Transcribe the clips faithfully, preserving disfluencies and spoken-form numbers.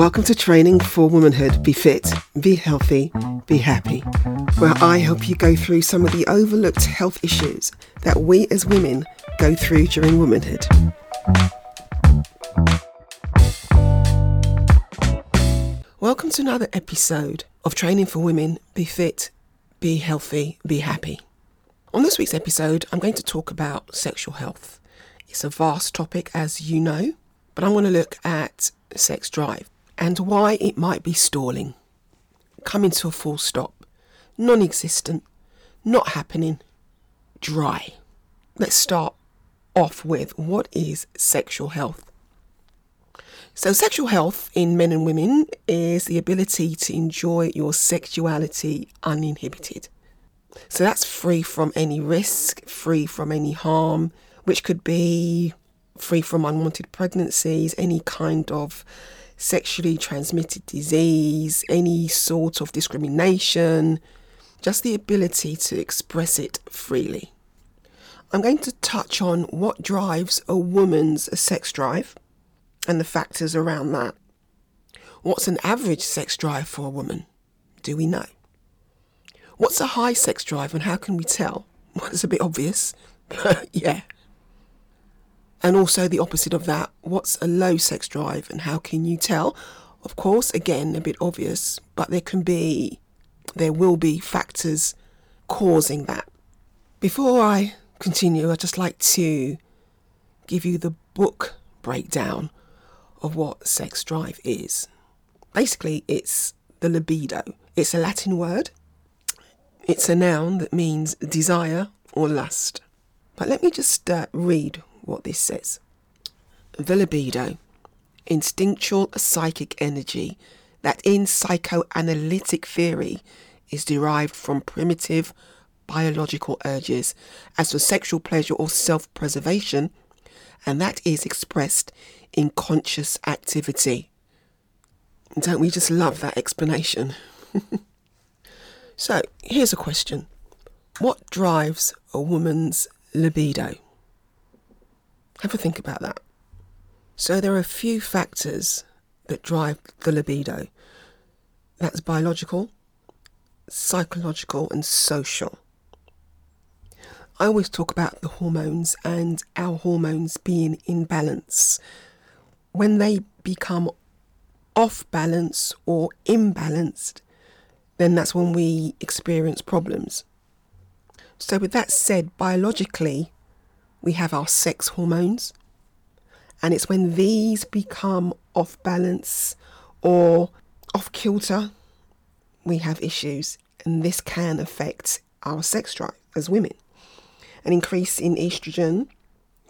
Welcome to Training for Womanhood. Be fit, be healthy, be happy, where I help you go through some of the overlooked health issues that we as women go through during womanhood. Welcome to another episode of Training for Women. Be fit, be healthy, be happy. On this week's episode, I'm going to talk about sexual health. It's a vast topic, as you know, but I'm going to look at sex drive and why it might be stalling, coming to a full stop, non-existent, not happening, dry. Let's start off with what is sexual health. So sexual health in men and women is the ability to enjoy your sexuality uninhibited. So that's free from any risk, free from any harm, which could be free from unwanted pregnancies, any kind of sexually transmitted disease, any sort of discrimination, just the ability to express it freely. I'm going to touch on what drives a woman's sex drive and the factors around that. What's an average sex drive for a woman? Do we know? What's a high sex drive and how can we tell? Well, it's a bit obvious, but yeah. And also the opposite of that, what's a low sex drive and how can you tell? Of course, again, a bit obvious, but there can be, there will be factors causing that. Before I continue, I'd just like to give you the book breakdown of what sex drive is. Basically, it's the libido. It's a Latin word. It's a noun that means desire or lust. But let me just uh, read what this says. The libido, instinctual psychic energy that in psychoanalytic theory is derived from primitive biological urges as for sexual pleasure or self-preservation, and that is expressed in conscious activity. Don't we just love that explanation? So here's a question. What drives a woman's libido? Have a think about that. So there are a few factors that drive the libido. That's biological, psychological and social. I always talk about the hormones and our hormones being in balance. When they become off balance or imbalanced, then that's when we experience problems. So with that said, biologically, we have our sex hormones, and it's when these become off balance or off kilter, we have issues, and this can affect our sex drive as women. An increase in estrogen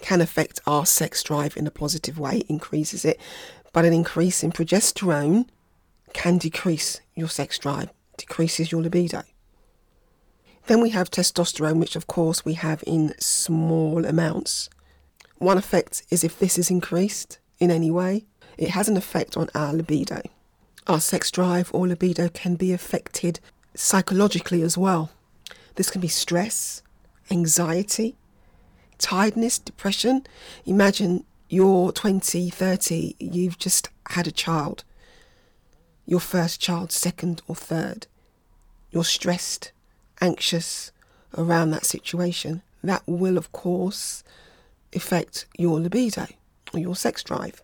can affect our sex drive in a positive way, it increases it, but an increase in progesterone can decrease your sex drive, decreases your libido. Then we have testosterone, which of course we have in small amounts. One effect is if this is increased in any way, it has an effect on our libido. Our sex drive or libido can be affected psychologically as well. This can be stress, anxiety, tiredness, depression. Imagine you're twenty, thirty, you've just had a child. Your first child, second or third. You're stressed, anxious around that situation. That will, of course, affect your libido or your sex drive.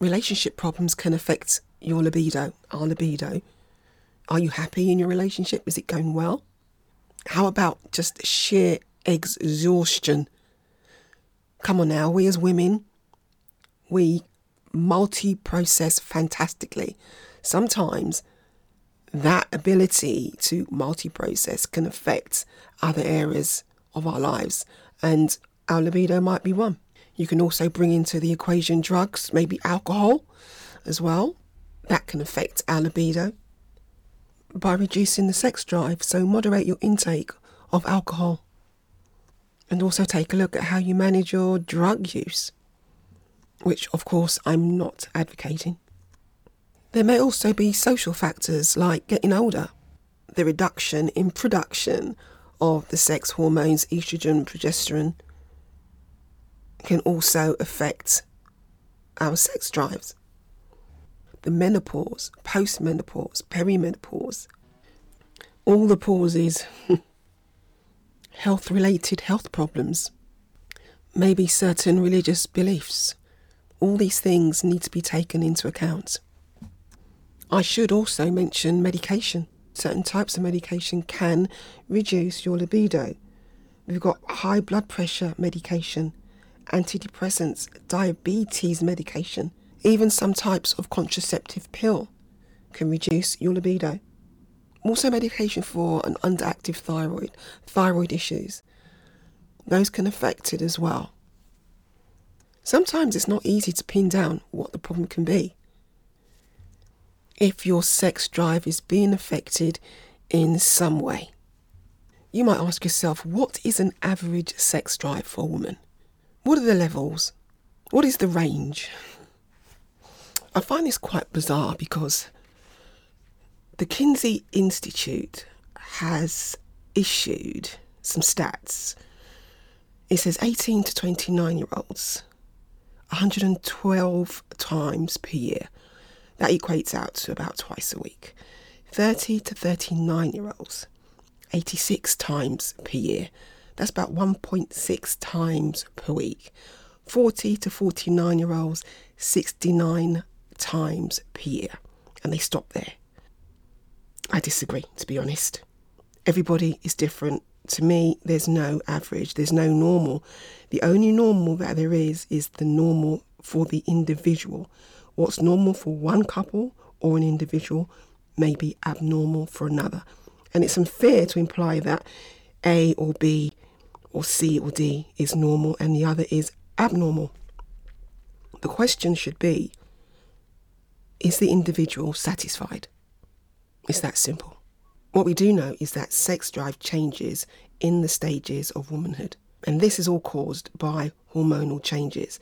Relationship problems can affect your libido, our libido. Are you happy in your relationship? Is it going well? How about just sheer exhaustion? Come on now, we as women, we multi-process fantastically. Sometimes that ability to multi-process can affect other areas of our lives, and our libido might be one. You can also bring into the equation drugs, maybe alcohol as well. That can affect our libido by reducing the sex drive. So moderate your intake of alcohol and also take a look at how you manage your drug use, which of course I'm not advocating. There may also be social factors like getting older, the reduction in production of the sex hormones, estrogen, progesterone, can also affect our sex drives. the menopause, postmenopause, perimenopause, all the pauses, health-related health problems, maybe certain religious beliefs. All these things need to be taken into account. I should also mention medication. Certain types of medication can reduce your libido. We've got high blood pressure medication, antidepressants, diabetes medication, even some types of contraceptive pill can reduce your libido. Also medication for an underactive thyroid, thyroid issues. Those can affect it as well. Sometimes it's not easy to pin down what the problem can be. If your sex drive is being affected in some way, you might ask yourself, what is an average sex drive for a woman? What are the levels? What is the range? I find this quite bizarre because the Kinsey Institute has issued some stats. It says eighteen to twenty-nine year olds, one hundred twelve times per year. That equates out to about twice a week. thirty to thirty-nine year olds, eighty-six times per year. That's about one point six times per week. forty to forty-nine year olds, sixty-nine times per year. And they stop there. I disagree, to be honest. Everybody is different. To me, there's no average, there's no normal. The only normal that there is is the normal for the individual. What's normal for one couple or an individual may be abnormal for another. And it's unfair to imply that A or B or C or D is normal and the other is abnormal. The question should be, is the individual satisfied? It's that simple. What we do know is that sex drive changes in the stages of womanhood. And this is all caused by hormonal changes.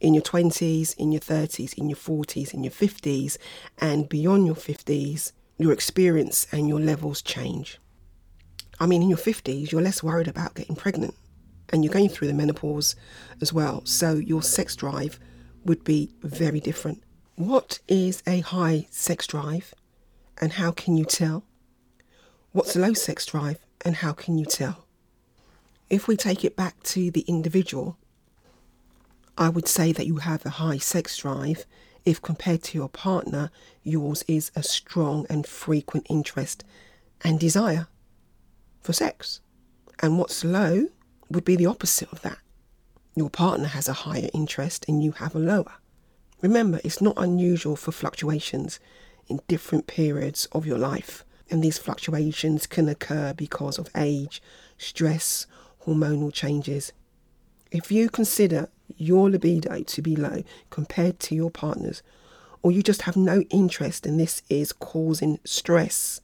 In your twenties, in your thirties, in your forties, in your fifties, and beyond your fifties, your experience and your levels change. I mean, in your fifties, you're less worried about getting pregnant and you're going through the menopause as well. So your sex drive would be very different. What is a high sex drive and how can you tell? What's a low sex drive and how can you tell? If we take it back to the individual, I would say that you have a high sex drive if compared to your partner, yours is a strong and frequent interest and desire for sex. And what's low would be the opposite of that. Your partner has a higher interest and you have a lower. Remember, it's not unusual for fluctuations in different periods of your life. And these fluctuations can occur because of age, stress, hormonal changes. If you consider your libido to be low compared to your partner's, or you just have no interest and this is causing stress,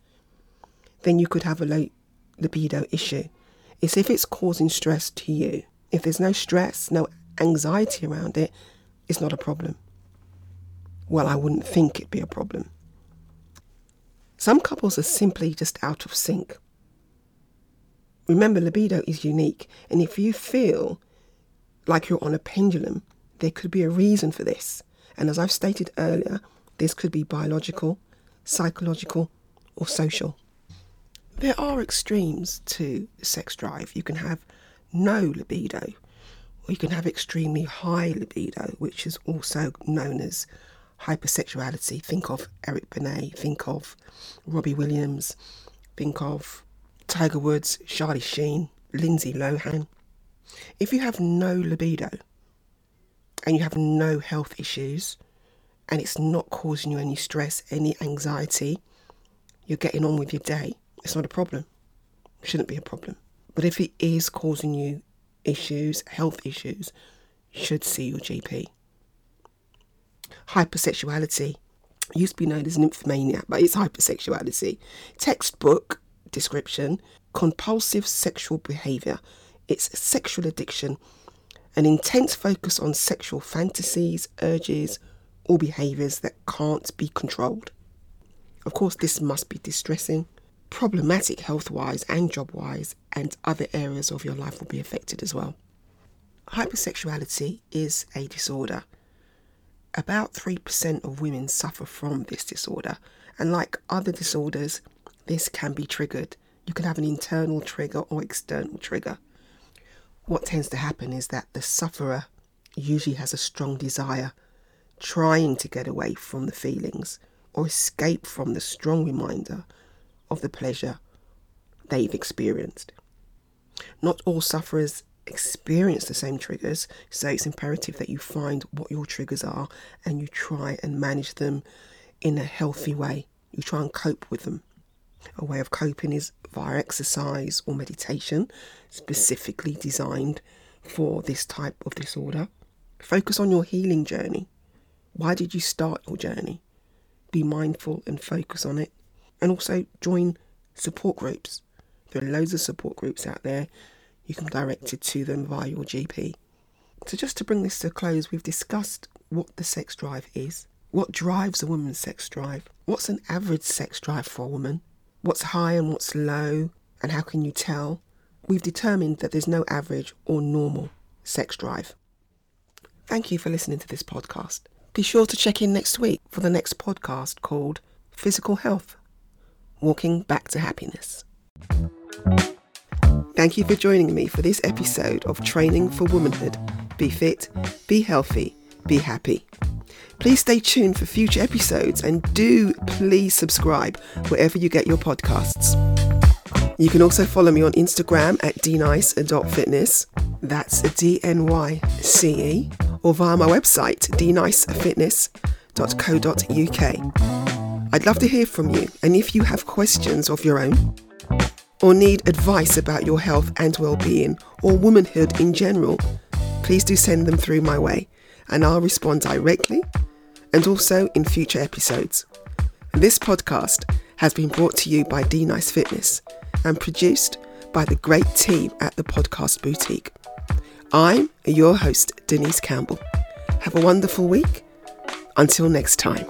then you could have a low libido issue. It's if it's causing stress to you. If there's no stress, no anxiety around it, it's not a problem. Well, I wouldn't think it'd be a problem. Some couples are simply just out of sync. Remember, libido is unique, and if you feel like you're on a pendulum, there could be a reason for this. And as I've stated earlier, this could be biological, psychological, or social. There are extremes to sex drive. You can have no libido, or you can have extremely high libido, which is also known as hypersexuality. Think of Eric Benet, think of Robbie Williams, think of Tiger Woods, Charlie Sheen, Lindsay Lohan. If you have no libido and you have no health issues and it's not causing you any stress, any anxiety, you're getting on with your day, it's not a problem. It shouldn't be a problem. But if it is causing you issues, health issues, you should see your G P. Hypersexuality used to be known as nymphomania, but it's hypersexuality. Textbook description: compulsive sexual behaviour. It's sexual addiction, an intense focus on sexual fantasies, urges, or behaviours that can't be controlled. Of course, this must be distressing, problematic health-wise and job-wise, and other areas of your life will be affected as well. Hypersexuality is a disorder. about three percent of women suffer from this disorder. And like other disorders, this can be triggered. You can have an internal trigger or external trigger. What tends to happen is that the sufferer usually has a strong desire, trying to get away from the feelings or escape from the strong reminder of the pleasure they've experienced. Not all sufferers experience the same triggers, so it's imperative that you find what your triggers are and you try and manage them in a healthy way. You try and cope with them. A way of coping is via exercise or meditation, specifically designed for this type of disorder. Focus on your healing journey. Why did you start your journey? Be mindful and focus on it. And also join support groups. There are loads of support groups out there. You can be directed to them via your G P. So just to bring this to a close, we've discussed what the sex drive is, what drives a woman's sex drive, what's an average sex drive for a woman, what's high and what's low, and how can you tell? We've determined that there's no average or normal sex drive. Thank you for listening to this podcast. Be sure to check in next week for the next podcast called Physical Health, Walking Back to Happiness. Thank you for joining me for this episode of Training for Womanhood. Be fit, be healthy, be happy. Please stay tuned for future episodes and do please subscribe wherever you get your podcasts. You can also follow me on Instagram at dnyce dot fitness, that's D N Y C E, or via my website dnyce fitness dot co dot U K. I'd love to hear from you, and if you have questions of your own or need advice about your health and well-being or womanhood in general, please do send them through my way and I'll respond directly and also in future episodes. This podcast has been brought to you by Dnyce Fitness and produced by the great team at the Podcast Boutique. I'm your host, Denise Campbell. Have a wonderful week. Until next time.